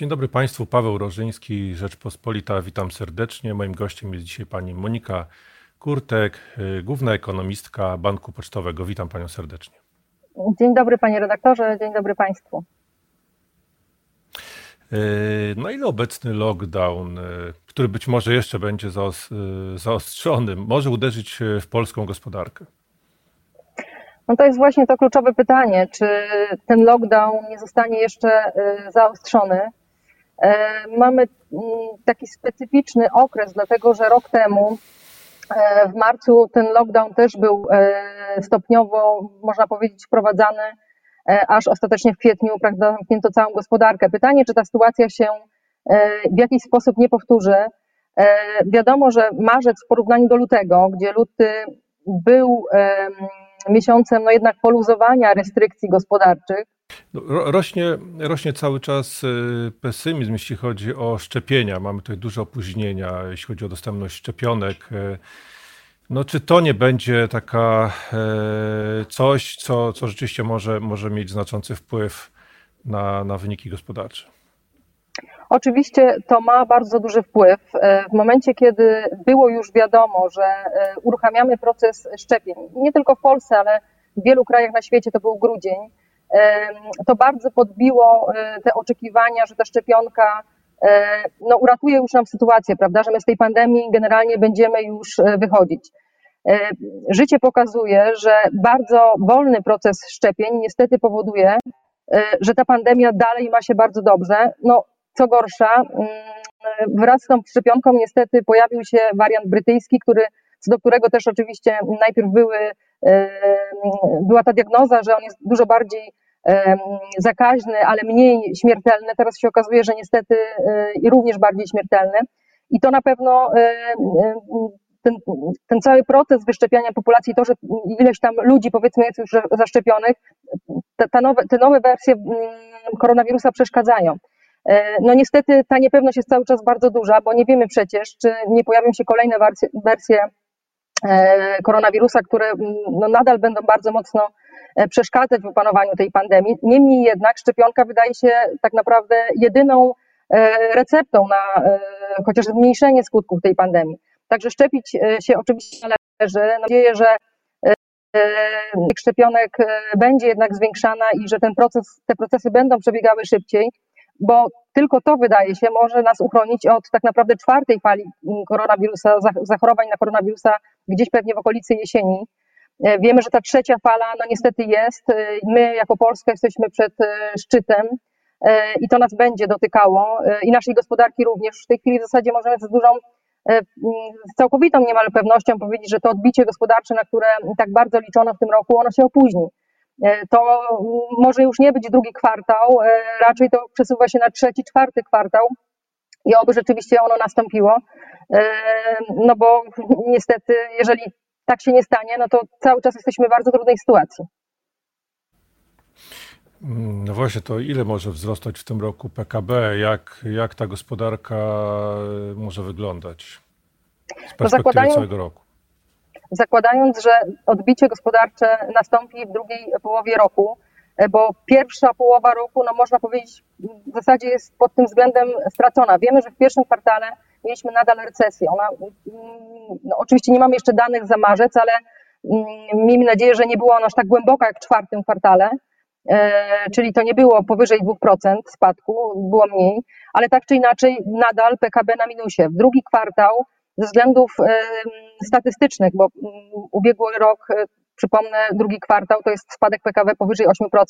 Dzień dobry Państwu, Paweł Rożyński, Rzeczpospolita, witam serdecznie. Moim gościem jest dzisiaj pani Monika Kurtek, główna ekonomistka Banku Pocztowego. Witam Panią serdecznie. Dzień dobry Panie redaktorze, dzień dobry Państwu. Na ile obecny lockdown, który być może jeszcze będzie zaostrzony, może uderzyć w polską gospodarkę? No to jest właśnie to kluczowe pytanie, czy ten lockdown nie zostanie jeszcze zaostrzony. Mamy taki specyficzny okres, dlatego że rok temu w marcu ten lockdown też był stopniowo, można powiedzieć, wprowadzany, aż ostatecznie w kwietniu zamknięto całą gospodarkę. Pytanie, czy ta sytuacja się w jakiś sposób nie powtórzy. Wiadomo, że marzec w porównaniu do lutego, gdzie luty był miesiącem jednak poluzowania restrykcji gospodarczych. Rośnie cały czas pesymizm, jeśli chodzi o szczepienia. Mamy tutaj duże opóźnienia, jeśli chodzi o dostępność szczepionek. Czy to nie będzie taka coś, co rzeczywiście może mieć znaczący wpływ na wyniki gospodarcze? Oczywiście to ma bardzo duży wpływ. W momencie, kiedy było już wiadomo, że uruchamiamy proces szczepień, nie tylko w Polsce, ale w wielu krajach na świecie, to był grudzień, to bardzo podbiło te oczekiwania, że ta szczepionka uratuje już nam sytuację, prawda, że my z tej pandemii generalnie będziemy już wychodzić. Życie pokazuje, że bardzo wolny proces szczepień niestety powoduje, że ta pandemia dalej ma się bardzo dobrze. Co gorsza, wraz z tą szczepionką niestety pojawił się wariant brytyjski, do którego też oczywiście najpierw była ta diagnoza, że on jest dużo bardziej zakaźny, ale mniej śmiertelny. Teraz się okazuje, że niestety również bardziej śmiertelny. I to na pewno ten cały proces wyszczepiania populacji, to, że ileś tam ludzi, powiedzmy, jest już zaszczepionych, te nowe wersje koronawirusa przeszkadzają. Niestety ta niepewność jest cały czas bardzo duża, bo nie wiemy przecież, czy nie pojawią się kolejne wersje koronawirusa, które nadal będą bardzo mocno przeszkadzać w opanowaniu tej pandemii. Niemniej jednak szczepionka wydaje się tak naprawdę jedyną receptą na chociaż zmniejszenie skutków tej pandemii. Także szczepić się oczywiście należy. Mam nadzieję, że tych szczepionek będzie jednak zwiększana i że te procesy będą przebiegały szybciej, bo tylko to, wydaje się, może nas uchronić od tak naprawdę czwartej fali koronawirusa, zachorowań na koronawirusa gdzieś pewnie w okolicy jesieni. Wiemy, że ta trzecia fala niestety jest. My jako Polska jesteśmy przed szczytem i to nas będzie dotykało i naszej gospodarki również. W tej chwili w zasadzie możemy z całkowitą niemal pewnością powiedzieć, że to odbicie gospodarcze, na które tak bardzo liczono w tym roku, ono się opóźni. To może już nie być drugi kwartał, raczej to przesuwa się na trzeci, czwarty kwartał i oby rzeczywiście ono nastąpiło, bo niestety jeżeli tak się nie stanie, to cały czas jesteśmy w bardzo trudnej sytuacji. No właśnie, to ile może wzrosnąć w tym roku PKB? Jak ta gospodarka może wyglądać z perspektywy całego roku? Zakładając, że odbicie gospodarcze nastąpi w drugiej połowie roku, bo pierwsza połowa roku, można powiedzieć, w zasadzie jest pod tym względem stracona. Wiemy, że w pierwszym kwartale mieliśmy nadal recesję. Ona, oczywiście nie mamy jeszcze danych za marzec, ale miejmy nadzieję, że nie była ona aż tak głęboka jak w czwartym kwartale, czyli to nie było powyżej 2% spadku, było mniej, ale tak czy inaczej nadal PKB na minusie. W drugi kwartał ze względów statystycznych, bo ubiegły rok, przypomnę, drugi kwartał to jest spadek PKB powyżej 8%,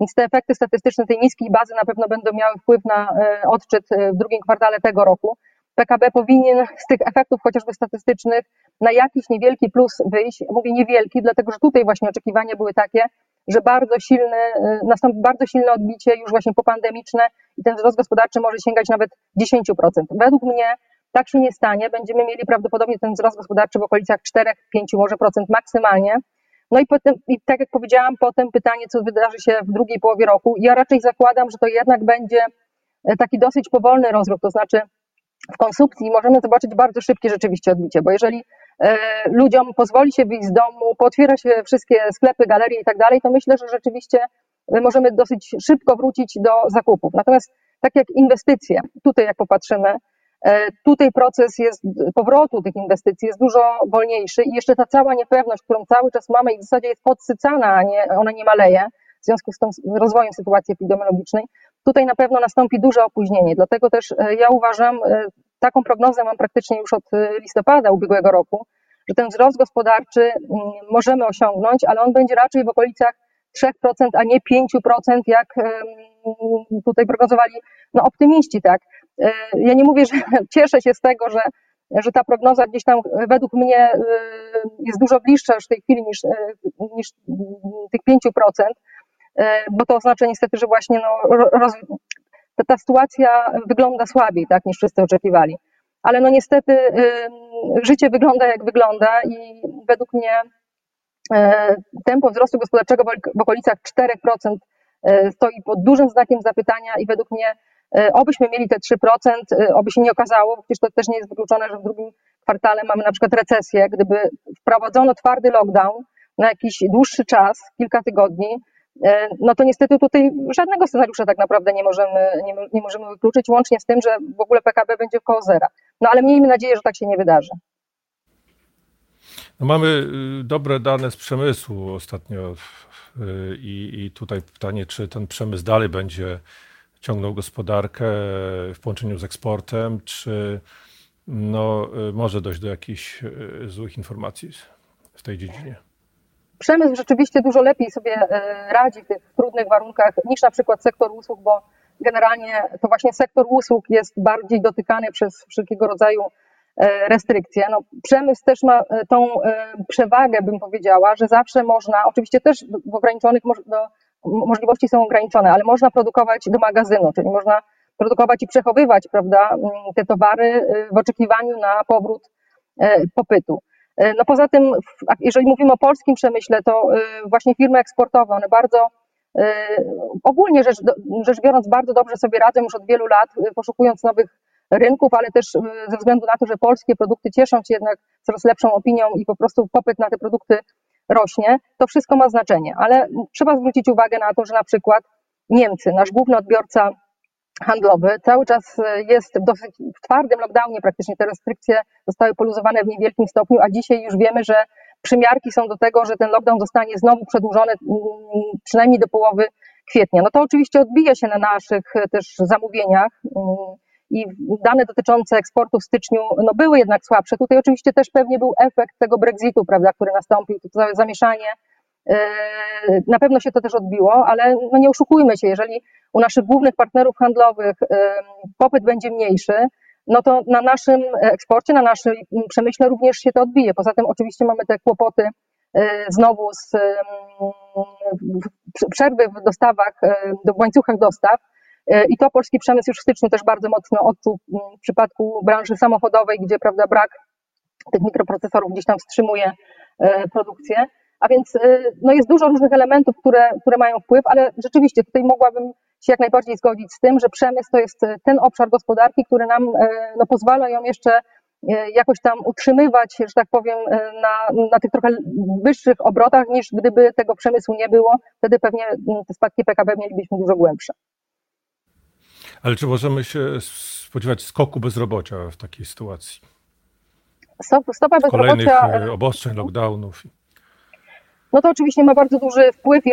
więc te efekty statystyczne tej niskiej bazy na pewno będą miały wpływ na odczyt w drugim kwartale tego roku. PKB powinien z tych efektów chociażby statystycznych na jakiś niewielki plus wyjść. Mówię niewielki, dlatego że tutaj właśnie oczekiwania były takie, że nastąpi bardzo silne odbicie już właśnie popandemiczne i ten wzrost gospodarczy może sięgać nawet 10%. Według mnie tak się nie stanie, będziemy mieli prawdopodobnie ten wzrost gospodarczy w okolicach 4-5% maksymalnie. I tak jak powiedziałam, potem pytanie, co wydarzy się w drugiej połowie roku. Ja raczej zakładam, że to jednak będzie taki dosyć powolny rozruch, to znaczy w konsumpcji możemy zobaczyć bardzo szybkie rzeczywiście odbicie, bo jeżeli ludziom pozwoli się wyjść z domu, pootwiera się wszystkie sklepy, galerie i tak dalej, to myślę, że rzeczywiście możemy dosyć szybko wrócić do zakupów. Natomiast tak jak inwestycje. Tutaj jak popatrzymy, tutaj proces jest powrotu tych inwestycji jest dużo wolniejszy i jeszcze ta cała niepewność, którą cały czas mamy i w zasadzie jest podsycana, ona nie maleje w związku z tym rozwojem sytuacji epidemiologicznej, tutaj na pewno nastąpi duże opóźnienie. Dlatego też ja uważam, taką prognozę mam praktycznie już od listopada ubiegłego roku, że ten wzrost gospodarczy możemy osiągnąć, ale on będzie raczej w okolicach 3%, a nie 5%, jak tutaj prognozowali optymiści, tak. Ja nie mówię, że cieszę się z tego, że ta prognoza gdzieś tam według mnie jest dużo bliższa już w tej chwili niż tych 5%, bo to oznacza niestety, że właśnie ta sytuacja wygląda słabiej, tak, niż wszyscy oczekiwali. Ale niestety życie wygląda jak wygląda i według mnie tempo wzrostu gospodarczego w okolicach 4% stoi pod dużym znakiem zapytania i według mnie obyśmy mieli te 3%, oby się nie okazało, przecież to też nie jest wykluczone, że w drugim kwartale mamy na przykład recesję, gdyby wprowadzono twardy lockdown na jakiś dłuższy czas, kilka tygodni, to niestety tutaj żadnego scenariusza tak naprawdę nie możemy wykluczyć, łącznie z tym, że w ogóle PKB będzie koło zera. Ale miejmy nadzieję, że tak się nie wydarzy. Mamy dobre dane z przemysłu ostatnio i tutaj pytanie, czy ten przemysł dalej będzie ciągnął gospodarkę w połączeniu z eksportem, czy może dojść do jakichś złych informacji w tej dziedzinie? Przemysł rzeczywiście dużo lepiej sobie radzi w tych trudnych warunkach niż na przykład sektor usług, bo generalnie to właśnie sektor usług jest bardziej dotykany przez wszelkiego rodzaju restrykcje. Przemysł też ma tą przewagę, bym powiedziała, że zawsze można, oczywiście też w ograniczonych możliwości są ograniczone, ale można produkować do magazynu, czyli można produkować i przechowywać, prawda, te towary w oczekiwaniu na powrót popytu. Poza tym, jeżeli mówimy o polskim przemyśle, to właśnie firmy eksportowe, one bardzo, ogólnie rzecz biorąc, bardzo dobrze sobie radzą już od wielu lat, poszukując nowych rynków, ale też ze względu na to, że polskie produkty cieszą się jednak coraz lepszą opinią i po prostu popyt na te produkty rośnie, to wszystko ma znaczenie, ale trzeba zwrócić uwagę na to, że na przykład Niemcy, nasz główny odbiorca handlowy, cały czas jest w dosyć twardym lockdownie praktycznie, te restrykcje zostały poluzowane w niewielkim stopniu, a dzisiaj już wiemy, że przymiarki są do tego, że ten lockdown zostanie znowu przedłużony przynajmniej do połowy kwietnia. To oczywiście odbije się na naszych też zamówieniach i dane dotyczące eksportu w styczniu były jednak słabsze. Tutaj oczywiście też pewnie był efekt tego Brexitu, prawda, który nastąpił, to całe zamieszanie. Na pewno się to też odbiło, ale nie oszukujmy się, jeżeli u naszych głównych partnerów handlowych popyt będzie mniejszy, to na naszym eksporcie, na naszym przemyśle również się to odbije. Poza tym oczywiście mamy te kłopoty znowu z przerwy w dostawach, w łańcuchach dostaw. I to polski przemysł już w styczniu też bardzo mocno odczuł w przypadku branży samochodowej, gdzie, prawda, brak tych mikroprocesorów gdzieś tam wstrzymuje produkcję. A więc jest dużo różnych elementów, które mają wpływ, ale rzeczywiście tutaj mogłabym się jak najbardziej zgodzić z tym, że przemysł to jest ten obszar gospodarki, który nam pozwala ją jeszcze jakoś tam utrzymywać, że tak powiem, na tych trochę wyższych obrotach, niż gdyby tego przemysłu nie było. Wtedy pewnie te spadki PKB mielibyśmy dużo głębsze. Ale czy możemy się spodziewać skoku bezrobocia w takiej sytuacji? Stopa bezrobocia... Kolejnych obostrzeń, lockdownów. To oczywiście ma bardzo duży wpływ i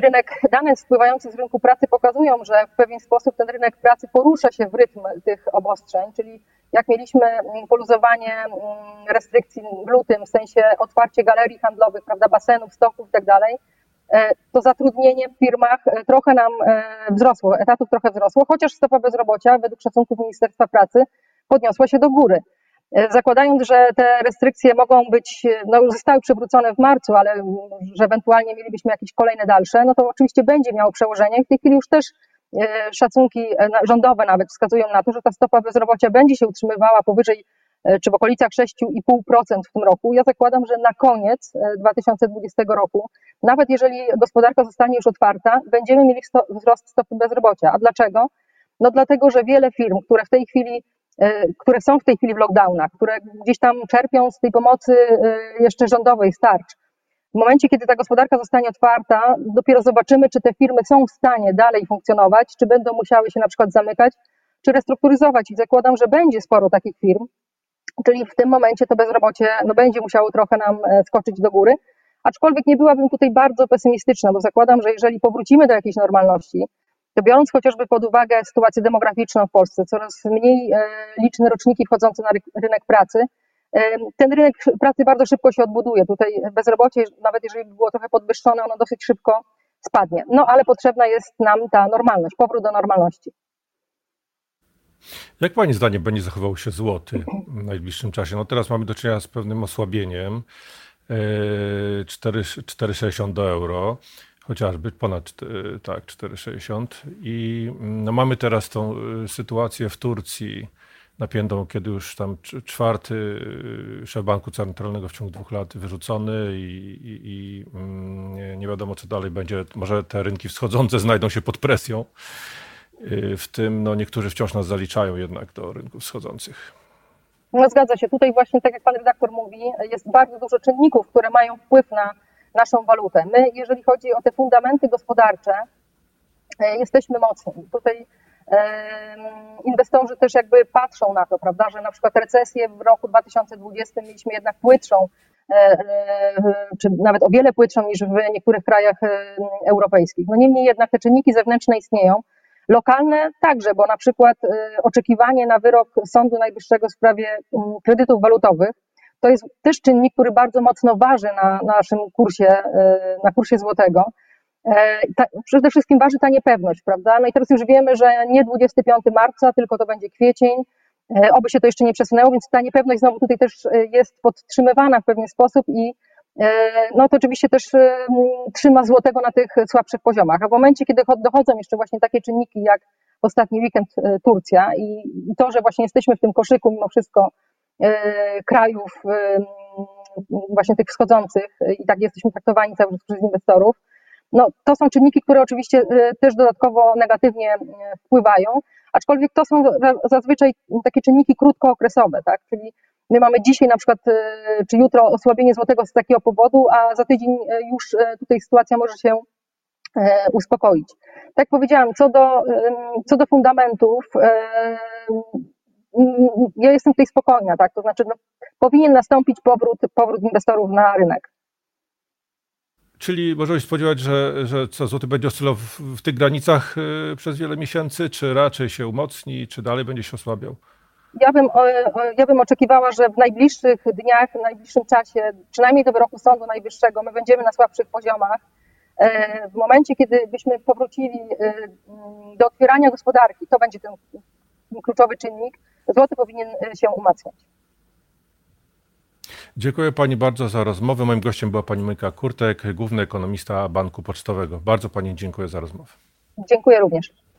dane spływające z rynku pracy pokazują, że w pewien sposób ten rynek pracy porusza się w rytm tych obostrzeń, czyli jak mieliśmy poluzowanie restrykcji w lutym, w sensie otwarcie galerii handlowych, prawda, basenów, stoków i tak dalej, to zatrudnienie w firmach trochę nam wzrosło, etatów trochę wzrosło, chociaż stopa bezrobocia według szacunków Ministerstwa Pracy podniosła się do góry. Zakładając, że te restrykcje mogą być, już zostały przywrócone w marcu, ale że ewentualnie mielibyśmy jakieś kolejne dalsze, to oczywiście będzie miało przełożenie i w tej chwili już też szacunki rządowe nawet wskazują na to, że ta stopa bezrobocia będzie się utrzymywała powyżej czy w okolicach 6,5% w tym roku. Ja zakładam, że na koniec 2020 roku, nawet jeżeli gospodarka zostanie już otwarta, będziemy mieli wzrost stopy bezrobocia. A dlaczego? Dlatego, że wiele firm, które są w tej chwili w lockdownach, które gdzieś tam czerpią z tej pomocy jeszcze rządowej, z tarcz. W momencie, kiedy ta gospodarka zostanie otwarta, dopiero zobaczymy, czy te firmy są w stanie dalej funkcjonować, czy będą musiały się na przykład zamykać, czy restrukturyzować. I zakładam, że będzie sporo takich firm, czyli w tym momencie to bezrobocie będzie musiało trochę nam skoczyć do góry. Aczkolwiek nie byłabym tutaj bardzo pesymistyczna, bo zakładam, że jeżeli powrócimy do jakiejś normalności, to biorąc chociażby pod uwagę sytuację demograficzną w Polsce, coraz mniej liczne roczniki wchodzące na rynek pracy, ten rynek pracy bardzo szybko się odbuduje. Tutaj bezrobocie, nawet jeżeli by było trochę podwyższone, ono dosyć szybko spadnie. No ale potrzebna jest nam ta normalność, powrót do normalności. Jak pani zdanie będzie zachował się złoty w najbliższym czasie? No teraz mamy do czynienia z pewnym osłabieniem, 4,60 do euro, chociażby ponad 4,60 i no mamy teraz tą sytuację w Turcji napiętą, kiedy już tam czwarty szef banku centralnego w ciągu 2 lat wyrzucony i nie wiadomo co dalej będzie, może te rynki wschodzące znajdą się pod presją, w tym no niektórzy wciąż nas zaliczają jednak do rynków wschodzących. No zgadza się. Tutaj właśnie, tak jak pan redaktor mówi, jest bardzo dużo czynników, które mają wpływ na naszą walutę. My, jeżeli chodzi o te fundamenty gospodarcze, jesteśmy mocni. Tutaj inwestorzy też jakby patrzą na to, prawda, że na przykład recesję w roku 2020 mieliśmy jednak płytszą, czy nawet o wiele płytszą niż w niektórych krajach europejskich. No niemniej jednak te czynniki zewnętrzne istnieją. Lokalne także, bo na przykład oczekiwanie na wyrok Sądu Najwyższego w sprawie kredytów walutowych to jest też czynnik, który bardzo mocno waży na naszym kursie, na kursie złotego. Przede wszystkim waży ta niepewność, prawda? No i teraz już wiemy, że nie 25 marca, tylko to będzie kwiecień, oby się to jeszcze nie przesunęło, więc ta niepewność znowu tutaj też jest podtrzymywana w pewien sposób i no to oczywiście też trzyma złotego na tych słabszych poziomach, a w momencie, kiedy dochodzą jeszcze właśnie takie czynniki jak ostatni weekend Turcja i to, że właśnie jesteśmy w tym koszyku mimo wszystko krajów właśnie tych wschodzących i tak jesteśmy traktowani cały czas przez inwestorów, no to są czynniki, które oczywiście też dodatkowo negatywnie wpływają, aczkolwiek to są zazwyczaj takie czynniki krótkookresowe, tak, czyli my mamy dzisiaj na przykład, czy jutro osłabienie złotego z takiego powodu, a za tydzień już tutaj sytuacja może się uspokoić. Tak jak powiedziałam, co do fundamentów, ja jestem tutaj spokojna, tak? To znaczy, no, powinien nastąpić powrót inwestorów na rynek. Czyli możemy się spodziewać, że co złoty będzie oscylował w tych granicach przez wiele miesięcy, czy raczej się umocni, czy dalej będzie się osłabiał? Ja bym oczekiwała, że w najbliższych dniach, w najbliższym czasie, przynajmniej do wyroku Sądu Najwyższego, my będziemy na słabszych poziomach. W momencie, kiedy byśmy powrócili do otwierania gospodarki, to będzie ten kluczowy czynnik, złoty powinien się umacniać. Dziękuję pani bardzo za rozmowę. Moim gościem była pani Monika Kurtek, główny ekonomista Banku Pocztowego. Bardzo pani dziękuję za rozmowę. Dziękuję również.